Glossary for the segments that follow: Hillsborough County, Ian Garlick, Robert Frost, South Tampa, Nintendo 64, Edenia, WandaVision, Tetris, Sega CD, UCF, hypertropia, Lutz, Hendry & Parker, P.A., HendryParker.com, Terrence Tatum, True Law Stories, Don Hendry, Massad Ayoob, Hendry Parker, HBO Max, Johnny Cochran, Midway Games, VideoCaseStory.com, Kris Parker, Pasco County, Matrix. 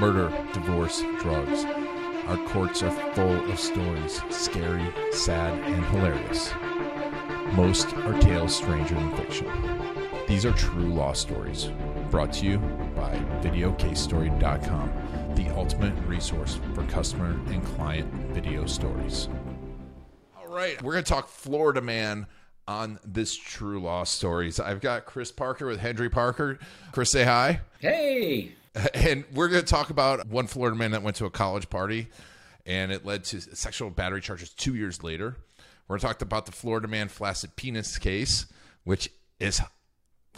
murder, divorce, drugs. Our courts are full of stories, scary, sad, and hilarious. Most are tales stranger than fiction. These are true law stories, brought to you by VideoCaseStory.com, the ultimate resource for customer and client video stories. All right, we're going to talk Florida Man on this True Law Stories. I've got Kris Parker with Hendry Parker. Kris, say hi. Hey. And we're going to talk about one Florida man that went to a college party, and it led to sexual battery charges 2 years later. We're going to talk about the Florida man flaccid penis case, which is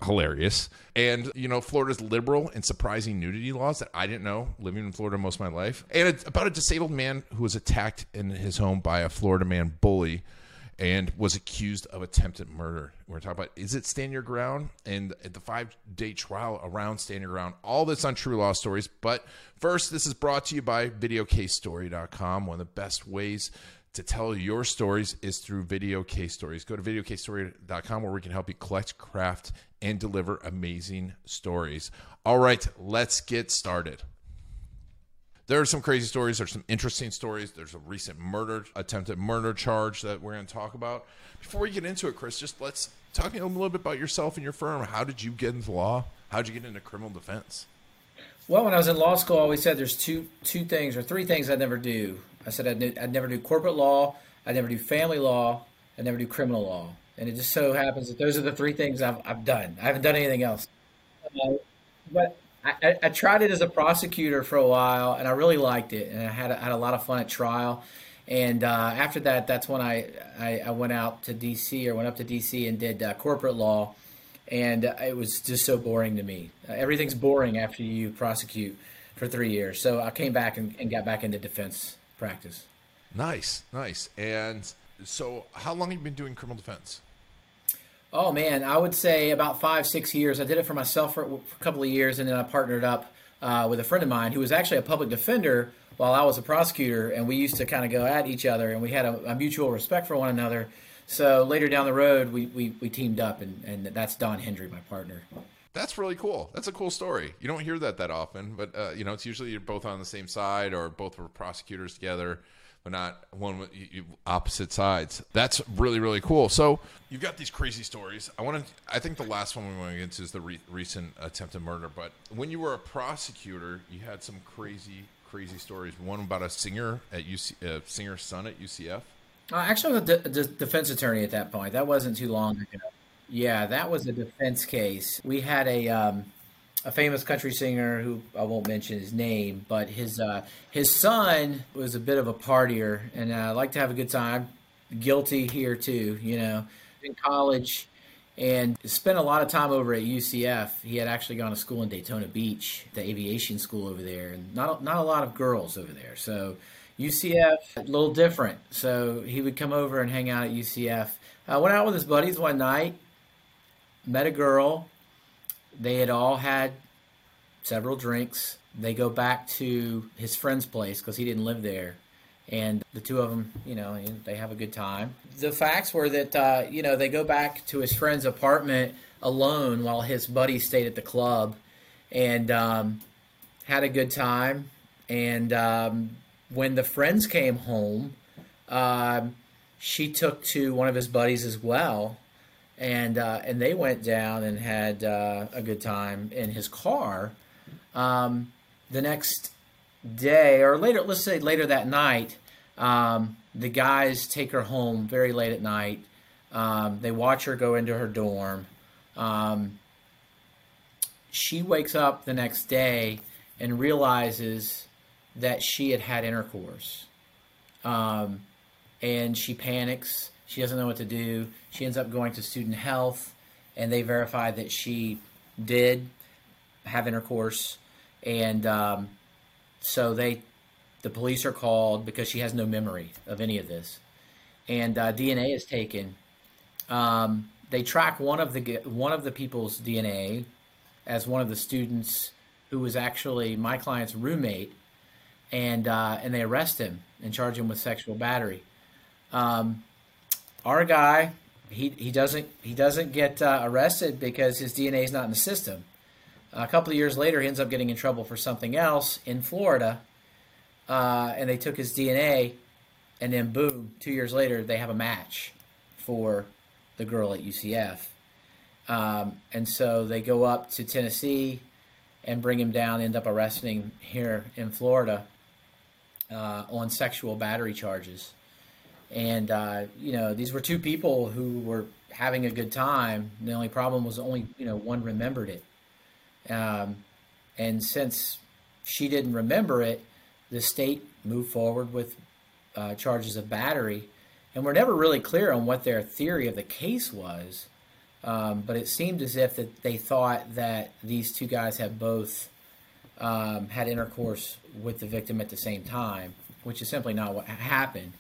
hilarious. And, you know, Florida's liberal and surprising nudity laws that I didn't know, living in Florida most of my life. And it's about a disabled man who was attacked in his home by a Florida man bully and was accused of attempted murder. We're talking about, is it stand your ground? And the 5-day trial around stand your ground. All this on True Law Stories. But first, this is brought to you by VideoCaseStory.com. One of the best ways to tell your stories is through Video Case Stories. Go to VideoCaseStory.com, where we can help you collect, craft, and deliver amazing stories. All right, let's get started. There are some crazy stories. There's some interesting stories. There's a recent murder, attempted murder charge that we're going to talk about. Before we get into it, Kris, just let's talk to me a little bit about yourself and your firm. How did you get into law? How did you get into criminal defense? Well, when I was in law school, I always said there's two things or three things I'd never do. I said I'd never do corporate law, I'd never do family law, I'd never do criminal law. And it just so happens that those are the three things I've done. I haven't done anything else. But I tried it as a prosecutor for a while, and I really liked it, and I had a lot of fun at trial. And after that, that's when I went out to D.C. or went up to D.C. and did corporate law, and it was just so boring to me. Everything's boring after you prosecute for 3 years. So I came back and got back into defense practice. Nice, nice. And so how long have you been doing criminal defense? Oh, man, I would say about 5-6 years. I did it for myself for a couple of years, and then I partnered up with a friend of mine who was actually a public defender while I was a prosecutor, and we used to kind of go at each other, and we had a mutual respect for one another. So later down the road, we teamed up, and that's Don Hendry, my partner. That's really cool. That's a cool story. You don't hear that often, but you know, it's usually you're both on the same side or both were prosecutors together, but not one with opposite sides. That's really, really cool. So you've got these crazy stories. I think the last one we want to get into is the recent attempted murder. But when you were a prosecutor, you had some crazy, crazy stories. One about a singer at singer's son at UCF. Actually, I was a defense attorney at that point. That wasn't too long ago. Yeah, that was a defense case. We had a famous country singer who I won't mention his name, but his son was a bit of a partier, and I like to have a good time. Guilty here too, you know, in college, and spent a lot of time over at UCF. He had actually gone to school in Daytona Beach, the aviation school over there, and not a lot of girls over there. So UCF, a little different. So he would come over and hang out at UCF. I went out with his buddies one night, met a girl. They had all had several drinks. They go back to his friend's place because he didn't live there. And the two of them, you know, they have a good time. The facts were that, you know, they go back to his friend's apartment alone while his buddy stayed at the club and had a good time. And when the friends came home, she took to one of his buddies as well. And they went down and had a good time in his car. The next day or later, let's say later that night, the guys take her home very late at night. They watch her go into her dorm. She wakes up the next day and realizes that she had intercourse. And she panics. She doesn't know what to do. She ends up going to student health, and they verify that she did have intercourse. And so the police are called because she has no memory of any of this. And DNA is taken. They track one of the people's DNA as one of the students who was actually my client's roommate, and they arrest him and charge him with sexual battery. Our guy, he doesn't get arrested because his DNA is not in the system. A couple of years later, he ends up getting in trouble for something else in Florida, and they took his DNA, and then boom, 2 years later, they have a match for the girl at UCF. And so they go up to Tennessee and bring him down, end up arresting him here in Florida on sexual battery charges. And, you know, these were two people who were having a good time. The only problem was only, you know, one remembered it. And since she didn't remember it, the state moved forward with charges of battery. And we're never really clear on what their theory of the case was, but it seemed as if that they thought that these two guys had both had intercourse with the victim at the same time, which is simply not what happened.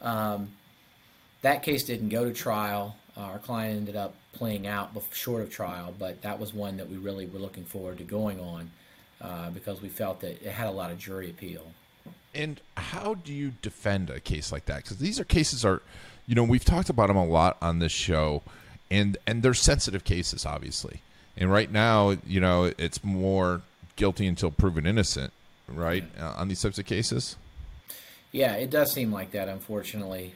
That case didn't go to trial. Our client ended up playing out short of trial, but that was one that we really were looking forward to going on because we felt that it had a lot of jury appeal. And how do you defend a case like that? Because these are cases are, you know, we've talked about them a lot on this show, and they're sensitive cases, obviously. And right now, you know, it's more guilty until proven innocent, right, yeah. On these types of cases? Yeah, it does seem like that, unfortunately.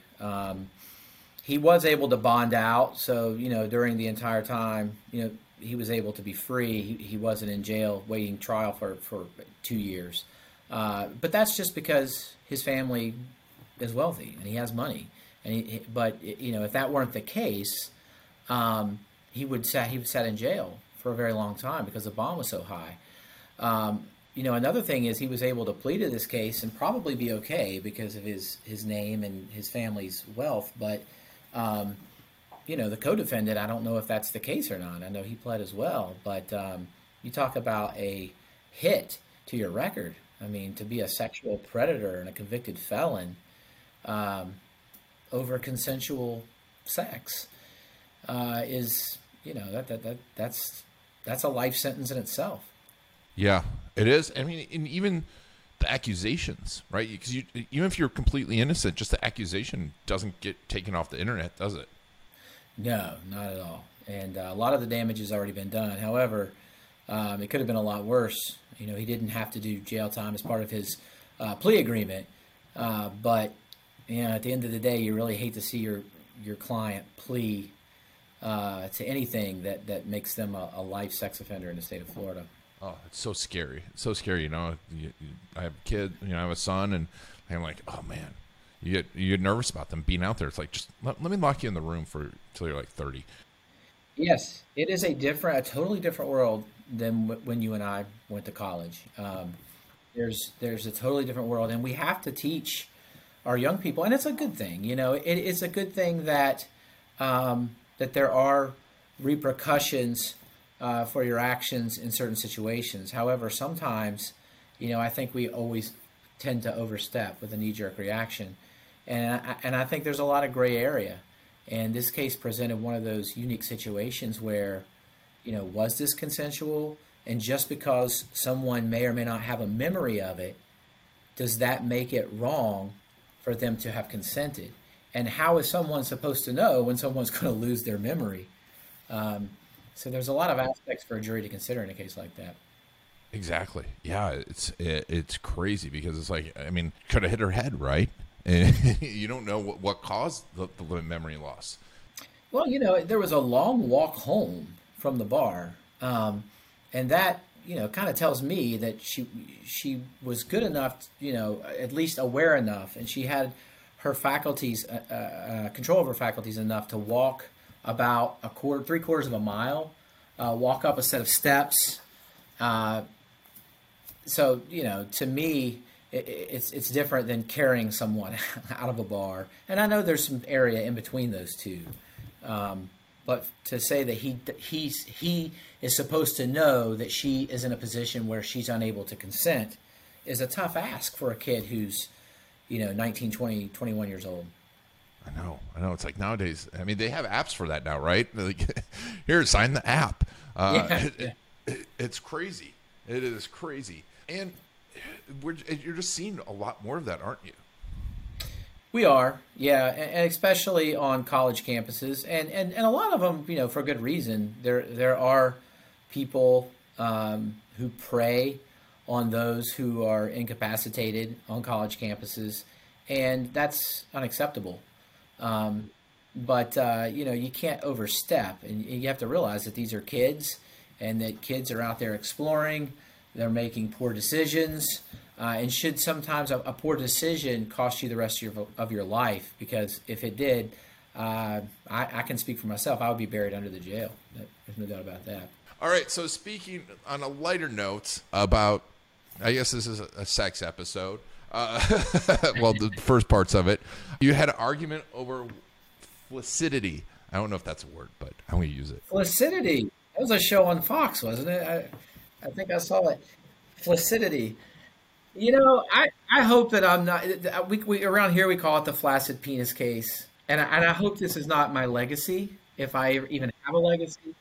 He was able to bond out, so, you know, during the entire time, you know, he was able to be free. He wasn't in jail waiting trial for 2 years. But that's just because his family is wealthy and he has money. And but, you know, if that weren't the case, he would sat in jail for a very long time because the bond was so high. You know, another thing is he was able to plead to this case and probably be okay because of his name and his family's wealth, but... you know, the co-defendant, I don't know if that's the case or not. I know he pled as well, but you talk about a hit to your record. I mean, to be a sexual predator and a convicted felon over consensual sex is, you know, that's a life sentence in itself. Yeah, it is. I mean, and even the accusations, right? Because even if you're completely innocent, just the accusation doesn't get taken off the internet, does it? No, not at all. And a lot of the damage has already been done. However, it could have been a lot worse. You know, he didn't have to do jail time as part of his plea agreement. But, you know, at the end of the day, you really hate to see your client plea to anything that makes them a life sex offender in the state of Florida. Oh, it's so scary. It's so scary, you know. I have a kid, you know, I have a son, and I'm like, oh, man. You get nervous about them being out there. It's like, just let me lock you in the room till you're like 30. Yes, it is a totally different world than when you and I went to college. There's a totally different world, and we have to teach our young people, and it's a good thing. You know, it's a good thing that that there are repercussions for your actions in certain situations. However, sometimes, you know, I think we always tend to overstep with a knee-jerk reaction, and I think there's a lot of gray area. And this case presented one of those unique situations where, you know, was this consensual? And just because someone may or may not have a memory of it, does that make it wrong for them to have consented? And how is someone supposed to know when someone's going to lose their memory? So there's a lot of aspects for a jury to consider in a case like that. Exactly. Yeah, it's crazy because it's like, I mean, could have hit her head, right? And you don't know what caused the memory loss. Well, you know, there was a long walk home from the bar, and that, you know, kind of tells me that she was good enough, you know, at least aware enough, and she had her faculties control of her faculties enough to walk about three quarters of a mile, walk up a set of steps. So, you know, to me, it's different than carrying someone out of a bar. And I know there's some area in between those two. But to say that he is supposed to know that she is in a position where she's unable to consent is a tough ask for a kid who's, you know, 19, 20, 21 years old. I know. It's like nowadays, I mean, they have apps for that now, right? Like, here, sign the app. It's crazy. It is crazy. And you're just seeing a lot more of that, aren't you? We are, yeah, and especially on college campuses. And a lot of them, you know, for good reason. There are people who prey on those who are incapacitated on college campuses, and that's unacceptable. You know, you can't overstep, and you have to realize that these are kids, and that kids are out there exploring. They're making poor decisions, and should sometimes a poor decision cost you the rest of your life? Because if it did, I can speak for myself. I would be buried under the jail. There's no doubt about that. All right. So speaking on a lighter note about, I guess this is a sex episode. Well, the first parts of it, you had an argument over flaccidity. I don't know if that's a word, but I'm going to use it. Flaccidity. That was a show on Fox, wasn't it? I think I saw it. Flaccidity. You know, I hope that I'm not. We around here we call it the flaccid penis case, and I hope this is not my legacy, if I even have a legacy.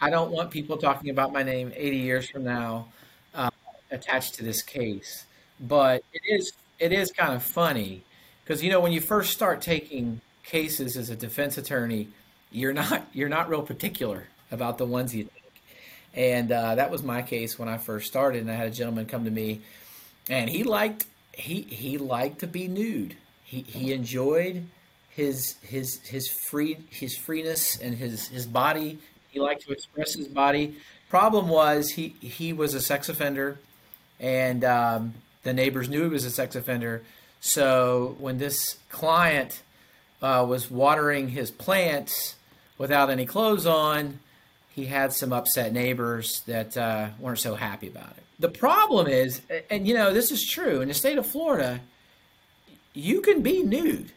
I don't want people talking about my name 80 years from now attached to this case. But it is kind of funny because, you know, when you first start taking cases as a defense attorney, you're not real particular about the ones you take. And that was my case when I first started, and I had a gentleman come to me, and he liked to be nude. He enjoyed his freeness and his body. He liked to express his body. Problem was he was a sex offender, and the neighbors knew he was a sex offender. So when this client was watering his plants without any clothes on, he had some upset neighbors that weren't so happy about it. The problem is, and you know, this is true, in the state of Florida, you can be nude.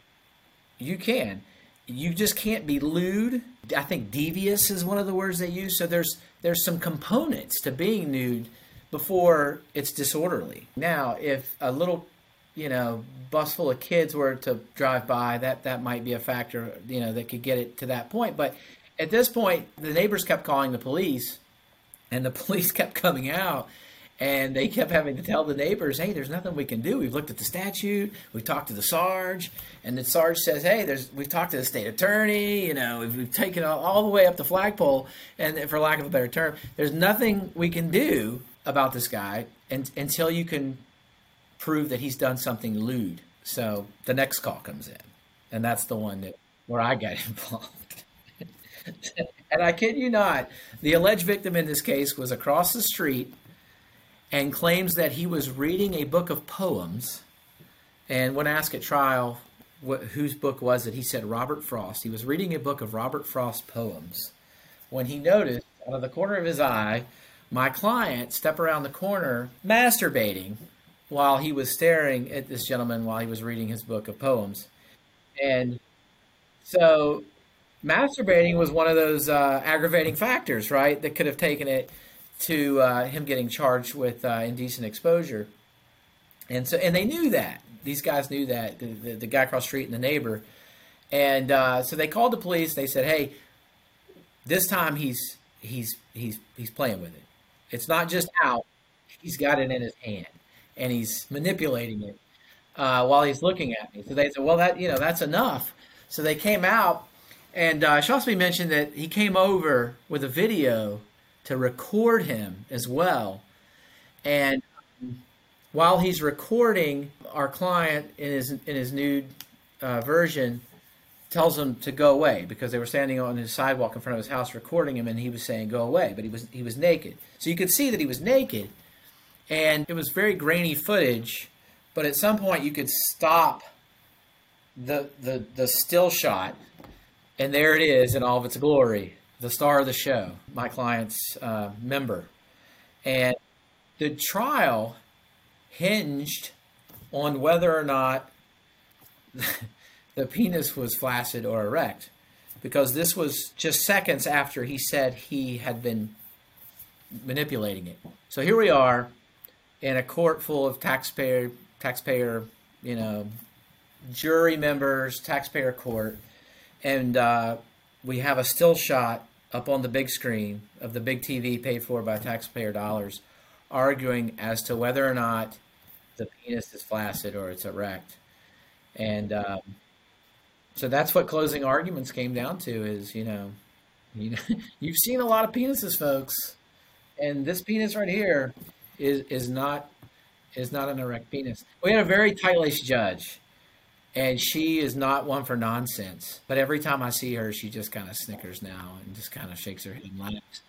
You can. You just can't be lewd. I think devious is one of the words they use. So there's some components to being nude before it's disorderly. Now, if a little, you know, bus full of kids were to drive by, that might be a factor, you know, that could get it to that point. But at this point, the neighbors kept calling the police, and the police kept coming out, and they kept having to tell the neighbors, hey, there's nothing we can do. We've looked at the statute. We've talked to the Sarge, and the Sarge says, hey, we've talked to the state attorney. You know, we've taken all the way up the flagpole, and for lack of a better term, there's nothing we can do about this guy until you can prove that he's done something lewd. So the next call comes in, and that's the one where I got involved. And I kid you not, the alleged victim in this case was across the street and claims that he was reading a book of poems. And when asked at trial whose book was it, he said Robert Frost. He was reading a book of Robert Frost poems when he noticed, out of the corner of his eye, my client step around the corner masturbating while he was staring at this gentleman while he was reading his book of poems. And so masturbating was one of those aggravating factors, right, that could have taken it to him getting charged with indecent exposure. And so, and they knew that. These guys knew that, the guy across the street and the neighbor. And so they called the police. They said, hey, this time he's playing with it. It's not just out. He's got it in his hand, and he's manipulating it while he's looking at me. So they said, well, that, you know, that's enough. So they came out. And it should also be mentioned that he came over with a video to record him as well. And while he's recording, our client in his nude version tells him to go away because they were standing on his sidewalk in front of his house recording him, and he was saying go away, but he was naked. So you could see that he was naked, and it was very grainy footage. But at some point, you could stop the still shot. And there it is in all of its glory, the star of the show, my client's member. And the trial hinged on whether or not the penis was flaccid or erect, because this was just seconds after he said he had been manipulating it. So here we are in a court full of taxpayer, you know, jury members, taxpayer court. And we have a still shot up on the big screen of the big TV paid for by taxpayer dollars, arguing as to whether or not the penis is flaccid or it's erect. And so that's what closing arguments came down to is, you know, you've seen a lot of penises, folks. And this penis right here is not an erect penis. We had a very tight-laced judge, and she is not one for nonsense. But every time I see her, she just kind of snickers now and just kind of shakes her head and laughs.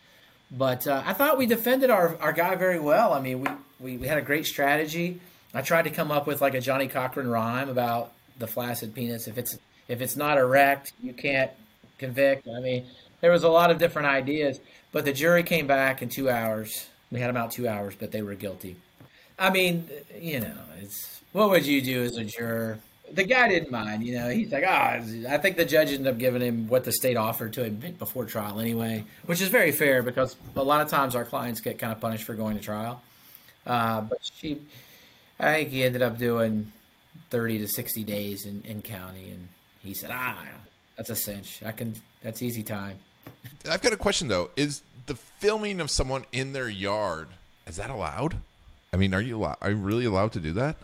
But I thought we defended our guy very well. I mean, we had a great strategy. I tried to come up with like a Johnny Cochran rhyme about the flaccid penis. If it's not erect, you can't convict. I mean, there was a lot of different ideas. But the jury came back in 2 hours. We had them out 2 hours, but they were guilty. I mean, you know, it's what would you do as a juror? The guy didn't mind, you know. He's like, I think the judge ended up giving him what the state offered to him before trial anyway, which is very fair because a lot of times our clients get kind of punished for going to trial. But I think he ended up doing 30 to 60 days in county, and he said, that's a cinch. That's easy time. I've got a question though. Is the filming of someone in their yard, is that allowed? I mean, are you really allowed to do that?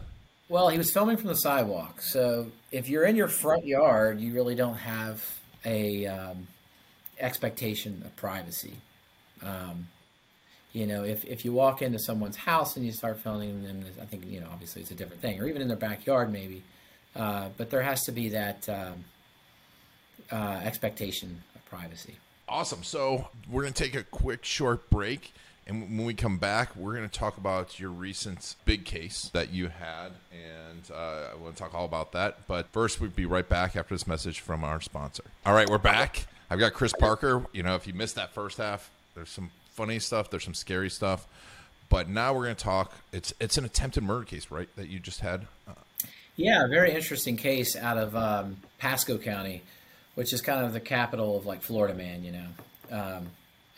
Well, he was filming from the sidewalk. So if you're in your front yard, you really don't have a expectation of privacy. You know, if you walk into someone's house and you start filming them, I think, you know, obviously it's a different thing, or even in their backyard maybe. But there has to be that expectation of privacy. Awesome. So we're going to take a quick short break. And when we come back, we're going to talk about your recent big case that you had, and I want to talk all about that. But first, we'll be right back after this message from our sponsor. All right, we're back. I've got Kris Parker. You know, if you missed that first half, there's some funny stuff. There's some scary stuff. But now we're going to talk. It's an attempted murder case, right, that you just had? Yeah, a very interesting case out of Pasco County, which is kind of the capital of, like, Florida Man, you know.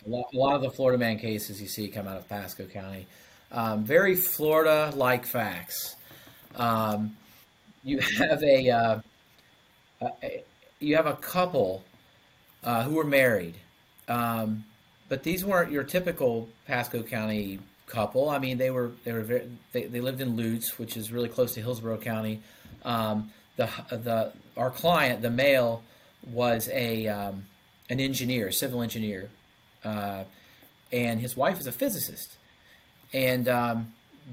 A lot of the Florida Man cases you see come out of Pasco County. Very Florida-like facts. You have a couple who were married, but these weren't your typical Pasco County couple. I mean, they lived in Lutz, which is really close to Hillsborough County. Our client, the male, was an engineer, civil engineer. And his wife is a physicist, and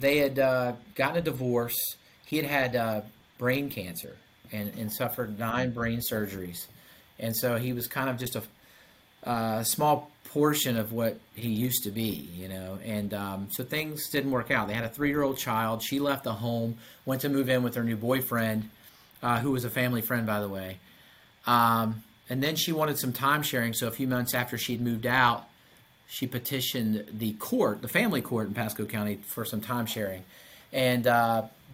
they had gotten a divorce. He had brain cancer and suffered 9 brain surgeries, and so he was kind of just a small portion of what he used to be, you know. And so things didn't work out. They had a 3-year-old child. She left the home, went to move in with her new boyfriend, who was a family friend, by the way. And then she wanted some time sharing. So a few months after she'd moved out, she petitioned the family court in Pasco County for some time sharing. And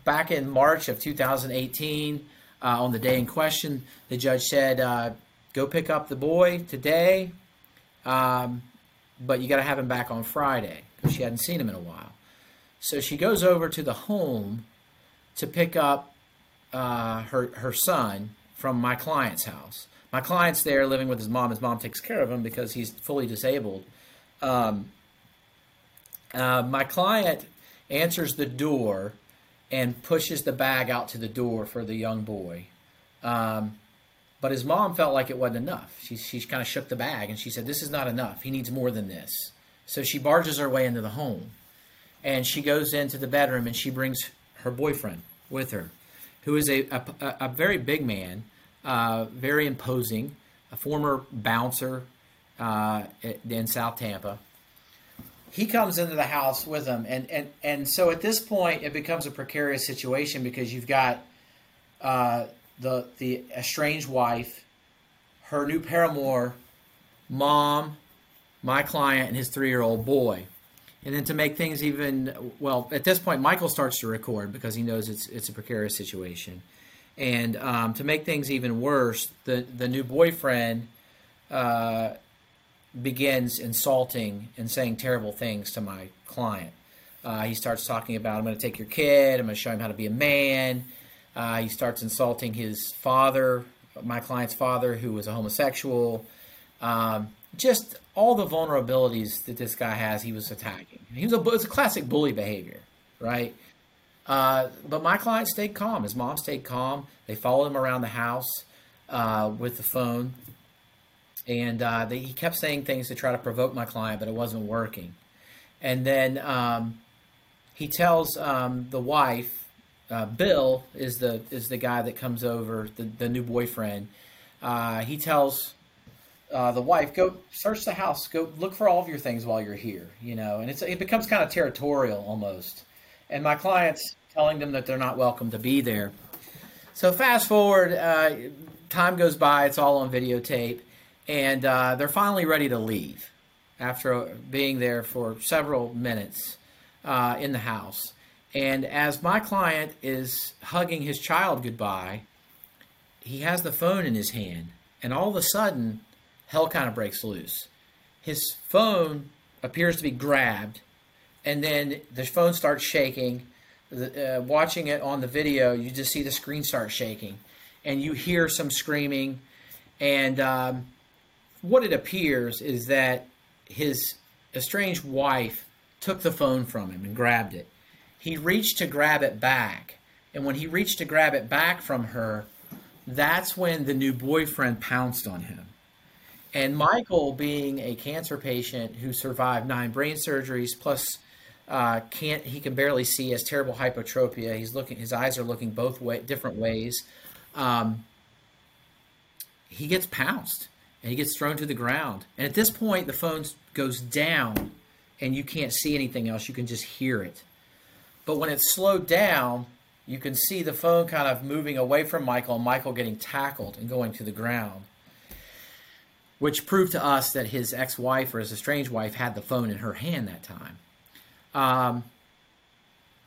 back in March of 2018, on the day in question, the judge said, go pick up the boy today, but you got to have him back on Friday, because she hadn't seen him in a while. So she goes over to the home to pick up her son from my client's house. My client's there living with his mom. His mom takes care of him because he's fully disabled. My client answers the door and pushes the bag out to the door for the young boy. But his mom felt like it wasn't enough. She kind of shook the bag and she said, this is not enough. He needs more than this. So she barges her way into the home. And she goes into the bedroom and she brings her boyfriend with her, who is a very big man. Very imposing, a former bouncer in South Tampa. He comes into the house with him, and so at this point it becomes a precarious situation, because you've got the estranged wife, her new paramour, mom, my client, and his 3-year-old boy. And then to make things even, well, at this point Michael starts to record because he knows it's a precarious situation. And to make things even worse, the new boyfriend begins insulting and saying terrible things to my client. He starts talking about, I'm going to take your kid, I'm going to show him how to be a man. He starts insulting his father, my client's father, who was a homosexual. Just all the vulnerabilities that this guy has, he was attacking. It was a classic bully behavior, right? But my client stayed calm. His mom stayed calm. They followed him around the house with the phone. And he kept saying things to try to provoke my client, but it wasn't working. And then he tells the wife, Bill is the guy that comes over, the new boyfriend. He tells the wife, go search the house, go look for all of your things while you're here, you know. And it becomes kind of territorial almost. And my client's telling them that they're not welcome to be there. So fast forward, time goes by, it's all on videotape, and they're finally ready to leave after being there for several minutes in the house. And as my client is hugging his child goodbye, he has the phone in his hand, and all of a sudden, hell kind of breaks loose. His phone appears to be grabbed, and then the phone starts shaking. Watching it on the video, you just see the screen start shaking, and you hear some screaming. And what it appears is that his estranged wife took the phone from him and grabbed it. He reached to grab it back, and when he reached to grab it back from her, that's when the new boyfriend pounced on him. And Michael, being a cancer patient who survived 9 brain surgeries, plus he can barely see, has terrible hypertropia. His eyes are looking different ways. He gets pounced, and he gets thrown to the ground. And at this point, the phone goes down, and you can't see anything else. You can just hear it. But when it's slowed down, you can see the phone kind of moving away from Michael, and Michael getting tackled and going to the ground, which proved to us that his ex-wife or his estranged wife had the phone in her hand that time.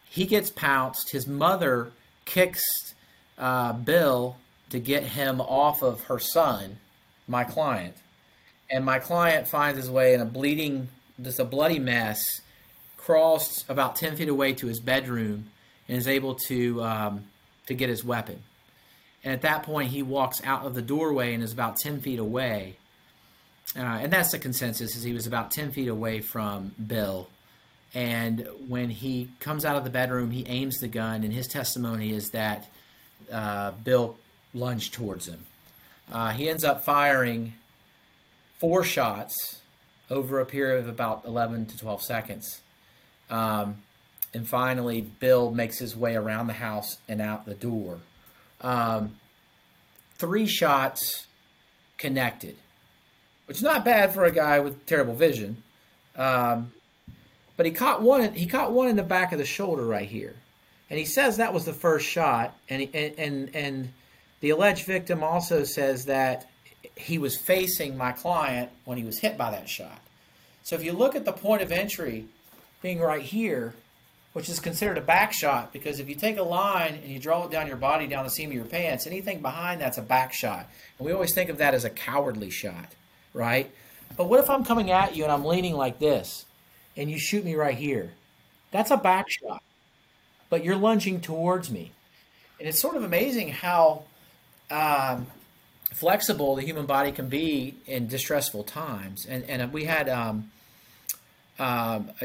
He gets pounced. His mother kicks Bill to get him off of her son, my client. And my client finds his way in a bloody mess, crawls about 10 feet away to his bedroom, and is able to get his weapon. And at that point, he walks out of the doorway and is about 10 feet away. And that's the consensus, is he was about 10 feet away from Bill. And when he comes out of the bedroom, he aims the gun, and his testimony is that Bill lunged towards him. He ends up firing 4 shots over a period of about 11 to 12 seconds. And finally, Bill makes his way around the house and out the door. 3 shots connected, which is not bad for a guy with terrible vision. But he caught one in the back of the shoulder right here. And he says that was the first shot. And the alleged victim also says that he was facing my client when he was hit by that shot. So if you look at the point of entry being right here, which is considered a back shot, because if you take a line and you draw it down your body, down the seam of your pants, anything behind that's a back shot. And we always think of that as a cowardly shot, right? But what if I'm coming at you and I'm leaning like this, and you shoot me right here? That's a back shot, but you're lunging towards me. And it's sort of amazing how flexible the human body can be in distressful times. And we had a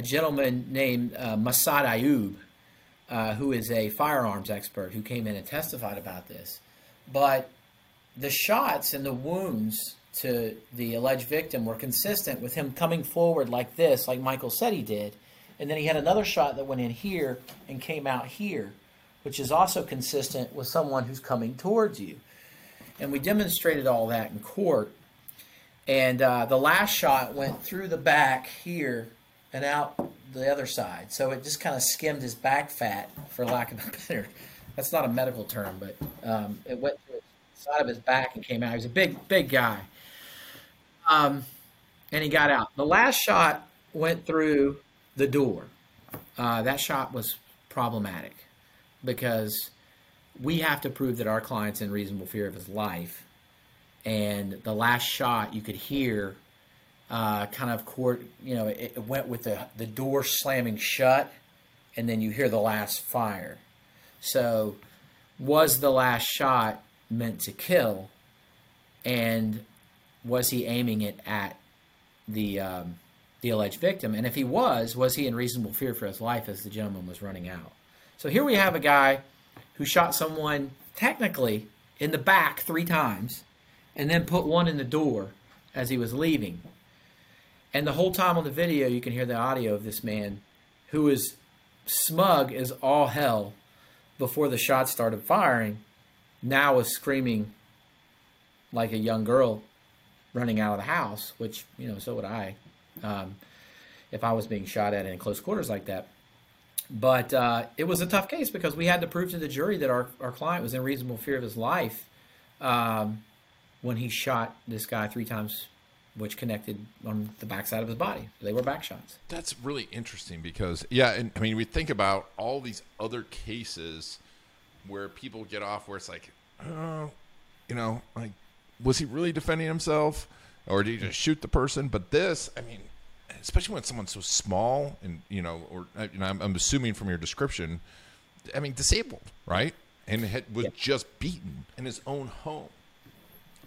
gentleman named Massad Ayoob, who is a firearms expert, who came in and testified about this. But the shots and the wounds to the alleged victim were consistent with him coming forward like this, like Michael said he did. And then he had another shot that went in here and came out here, which is also consistent with someone who's coming towards you. And we demonstrated all that in court. And the last shot went through the back here and out the other side. So it just kind of skimmed his back fat, for lack of a better. That's not a medical term, but it went through the side of his back and came out. He was a big, big guy. And he got out. The last shot went through the door. That shot was problematic because we have to prove that our client's in reasonable fear of his life. And the last shot you could hear kind of it went with the door slamming shut, and then you hear the last fire. So was the last shot meant to kill? And was he aiming it at the alleged victim? And if he was he in reasonable fear for his life as the gentleman was running out? So here we have a guy who shot someone technically in the back 3 times and then put one in the door as he was leaving. And the whole time on the video, you can hear the audio of this man who is smug as all hell before the shots started firing, now is screaming like a young girl running out of the house, which, you know, so would I if I was being shot at in close quarters like that. But it was a tough case because we had to prove to the jury that our client was in reasonable fear of his life when he shot this guy 3 times, which connected on the backside of his body. They were back shots. That's really interesting because, yeah, and I mean, we think about all these other cases where people get off where it's like, oh, you know, like, was he really defending himself or did he just shoot the person? But this, I mean, especially when someone's so small and, you know, or you know, I'm assuming from your description, I mean, disabled, right? And was just beaten in his own home.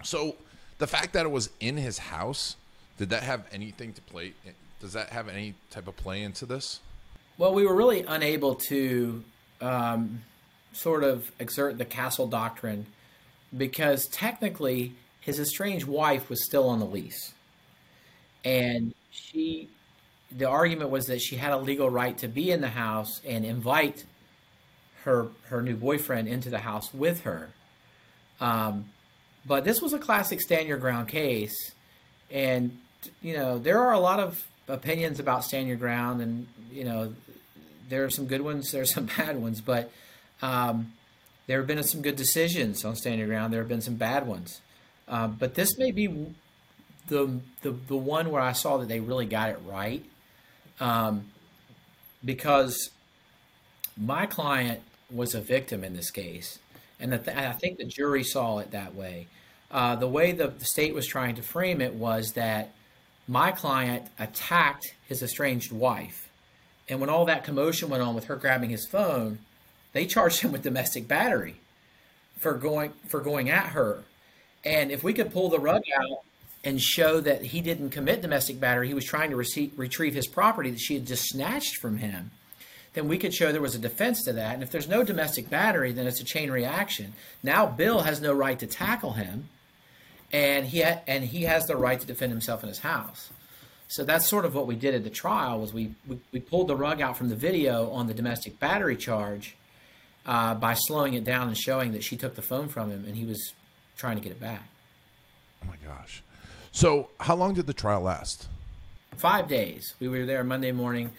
So the fact that it was in his house, did that have anything to play? Does that have any type of play into this? Well, we were really unable to sort of exert the castle doctrine because technically his estranged wife was still on the lease. And the argument was that she had a legal right to be in the house and invite her new boyfriend into the house with her. But this was a classic stand your ground case. And, you know, there are a lot of opinions about stand your ground and, you know, there are some good ones, there's some bad ones, but there have been some good decisions on stand your ground. There have been some bad ones. But this may be the one where I saw that they really got it right, because my client was a victim in this case, and I think the jury saw it that way. The way the state was trying to frame it was that my client attacked his estranged wife, and when all that commotion went on with her grabbing his phone, they charged him with domestic battery for going at her. And if we could pull the rug out and show that he didn't commit domestic battery, he was trying to retrieve his property that she had just snatched from him, then we could show there was a defense to that. And if there's no domestic battery, then it's a chain reaction. Now Bill has no right to tackle him, and he has the right to defend himself in his house. So that's sort of what we did at the trial, was we pulled the rug out from the video on the domestic battery charge by slowing it down and showing that she took the phone from him and he was trying to get it back. Oh my gosh. So how long did the trial last? 5 days. We were there Monday morning,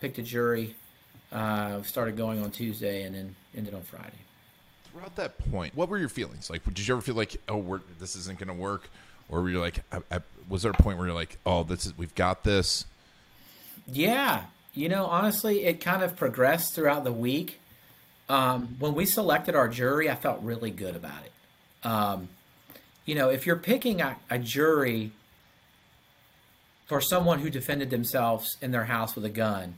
picked a jury, started going on Tuesday, and then ended on Friday. Throughout that point, what were your feelings? Like, did you ever feel like, oh, this isn't going to work? Or were you like, was there a point where you're like, oh, we've got this? Yeah. You know, honestly, it kind of progressed throughout the week. When we selected our jury, I felt really good about it. You know, if you're picking a jury for someone who defended themselves in their house with a gun,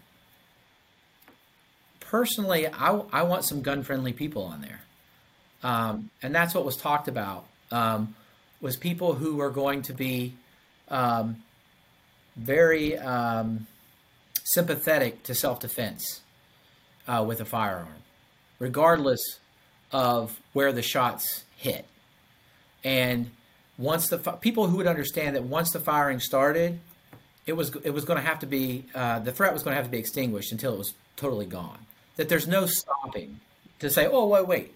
personally, I want some gun-friendly people on there. And that's what was talked about, was people who are going to be very sympathetic to self-defense with a firearm, regardless of where the shots hit. And once the people who would understand that once the firing started, it was going to have to be the threat was going to have to be extinguished until it was totally gone. That there's no stopping to say, oh, wait,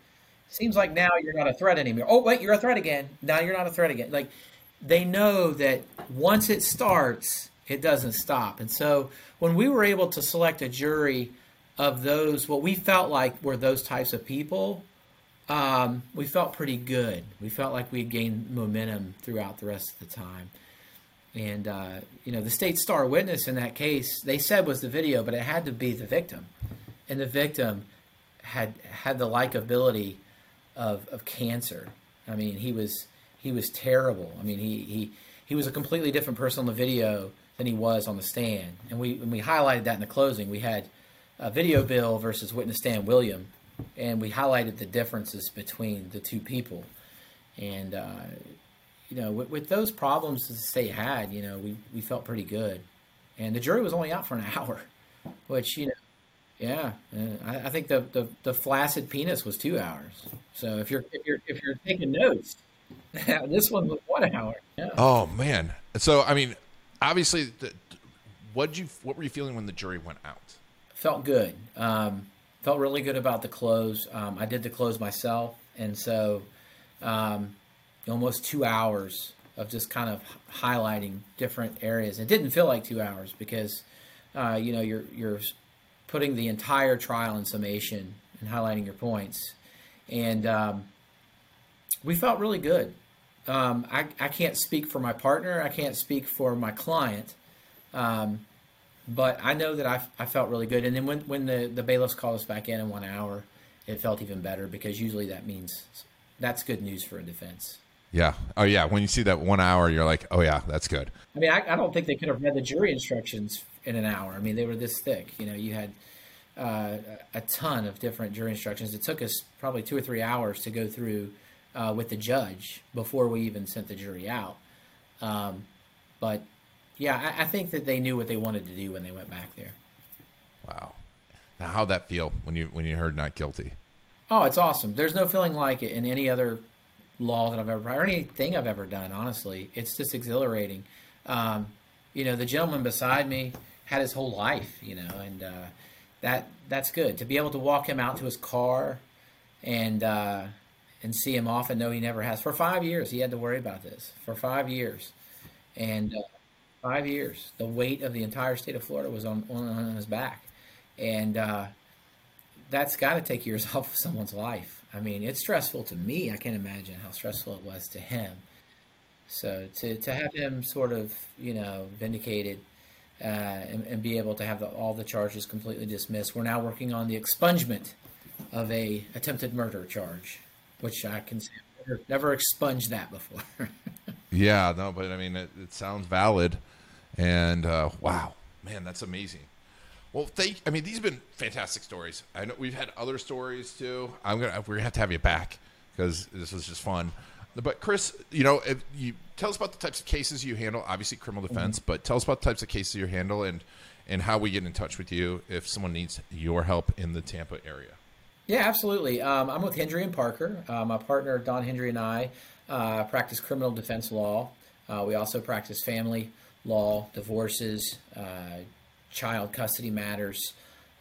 seems like now you're not a threat anymore. Oh, wait, you're a threat again. Now you're not a threat again. Like, they know that once it starts, it doesn't stop. And so when we were able to select a jury of those, what we felt like were those types of people, we felt pretty good. We felt like we had gained momentum throughout the rest of the time. And, you know, the state's star witness in that case, they said was the video, but it had to be the victim. And the victim had the likability of cancer. I mean, he was terrible. I mean, he was a completely different person on the video than he was on the stand. And we highlighted that in the closing. We had a video Bill versus witness Stan William. And we highlighted the differences between the two people. And, you know, with those problems the state had, you know, we felt pretty good. And the jury was only out for an hour, which, you know, yeah. I think the flaccid penis was 2 hours. So if you're taking notes, this one was 1 hour. Yeah. Oh, man. So, I mean, Obviously, what were you feeling when the jury went out? Felt good. Felt really good about the close. I did the close myself, and so almost 2 hours of just kind of highlighting different areas. It didn't feel like 2 hours because you know, you're putting the entire trial in summation and highlighting your points, and we felt really good. I can't speak for my partner. I can't speak for my client. But I know that I felt really good. And then when the bailiffs called us back in 1 hour, it felt even better, because usually that means that's good news for a defense. Yeah. Oh, yeah. When you see that 1 hour, you're like, oh, yeah, that's good. I mean, I don't think they could have read the jury instructions in an hour. I mean, they were this thick. You know, you had a ton of different jury instructions. It took us probably 2 or 3 hours to go through with the judge before we even sent the jury out. But, yeah, I think that they knew what they wanted to do when they went back there. Wow. Now, how'd that feel when you heard not guilty? Oh, it's awesome. There's no feeling like it in any other law that I've ever, or anything I've ever done, honestly. It's just exhilarating. You know, the gentleman beside me had his whole life, you know, and that's good. To be able to walk him out to his car and see him off and know he never has. For 5 years, he had to worry about this. For 5 years. And 5 years, the weight of the entire state of Florida was on his back. And that's got to take years off of someone's life. I mean, it's stressful to me. I can't imagine how stressful it was to him. So to have him sort of, you know, vindicated and be able to have all the charges completely dismissed. We're now working on the expungement of a attempted murder charge, which I can say I've never expunged that before. Yeah, no, but I mean, it sounds valid. And wow, man, that's amazing. Well, I mean, these have been fantastic stories. I know we've had other stories too. We're gonna have to have you back, because this was just fun. But Kris, you know, if you tell us about the types of cases you handle. Obviously, criminal defense, but tell us about the types of cases you handle and how we get in touch with you if someone needs your help in the Tampa area. Yeah, absolutely. I'm with Hendry and Parker. My partner Don Hendry and I practice criminal defense law. We also practice family law, divorces, child custody matters,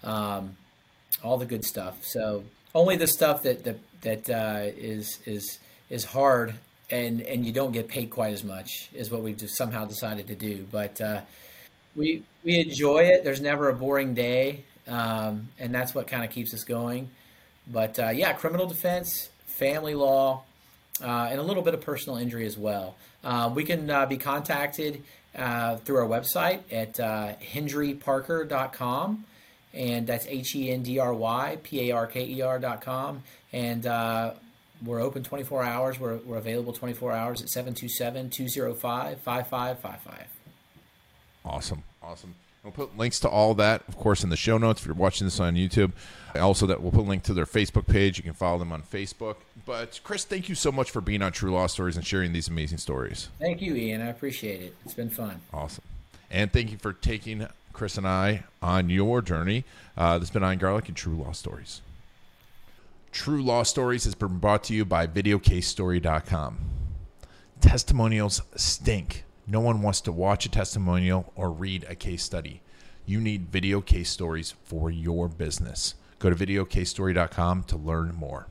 all the good stuff. So only the stuff that is hard and you don't get paid quite as much is what we've just somehow decided to do. But we enjoy it. There's never a boring day, and that's what kind of keeps us going. But yeah, criminal defense, family law, and a little bit of personal injury as well. We can be contacted through our website at HendryParker.com, and that's HendryParker.com. And we're open 24 hours. We're available 24 hours at 727-205-5555. Awesome. Awesome. We'll put links to all that, of course, in the show notes if you're watching this on YouTube. Also, we'll put a link to their Facebook page. You can follow them on Facebook. But Kris, thank you so much for being on True Law Stories and sharing these amazing stories. Thank you, Ian. I appreciate it. It's been fun. Awesome. And thank you for taking Kris and I on your journey. This has been Ian Garlick and True Law Stories. True Law Stories has been brought to you by VideoCaseStory.com. Testimonials stink. No one wants to watch a testimonial or read a case study. You need video case stories for your business. Go to VideoCaseStory.com to learn more.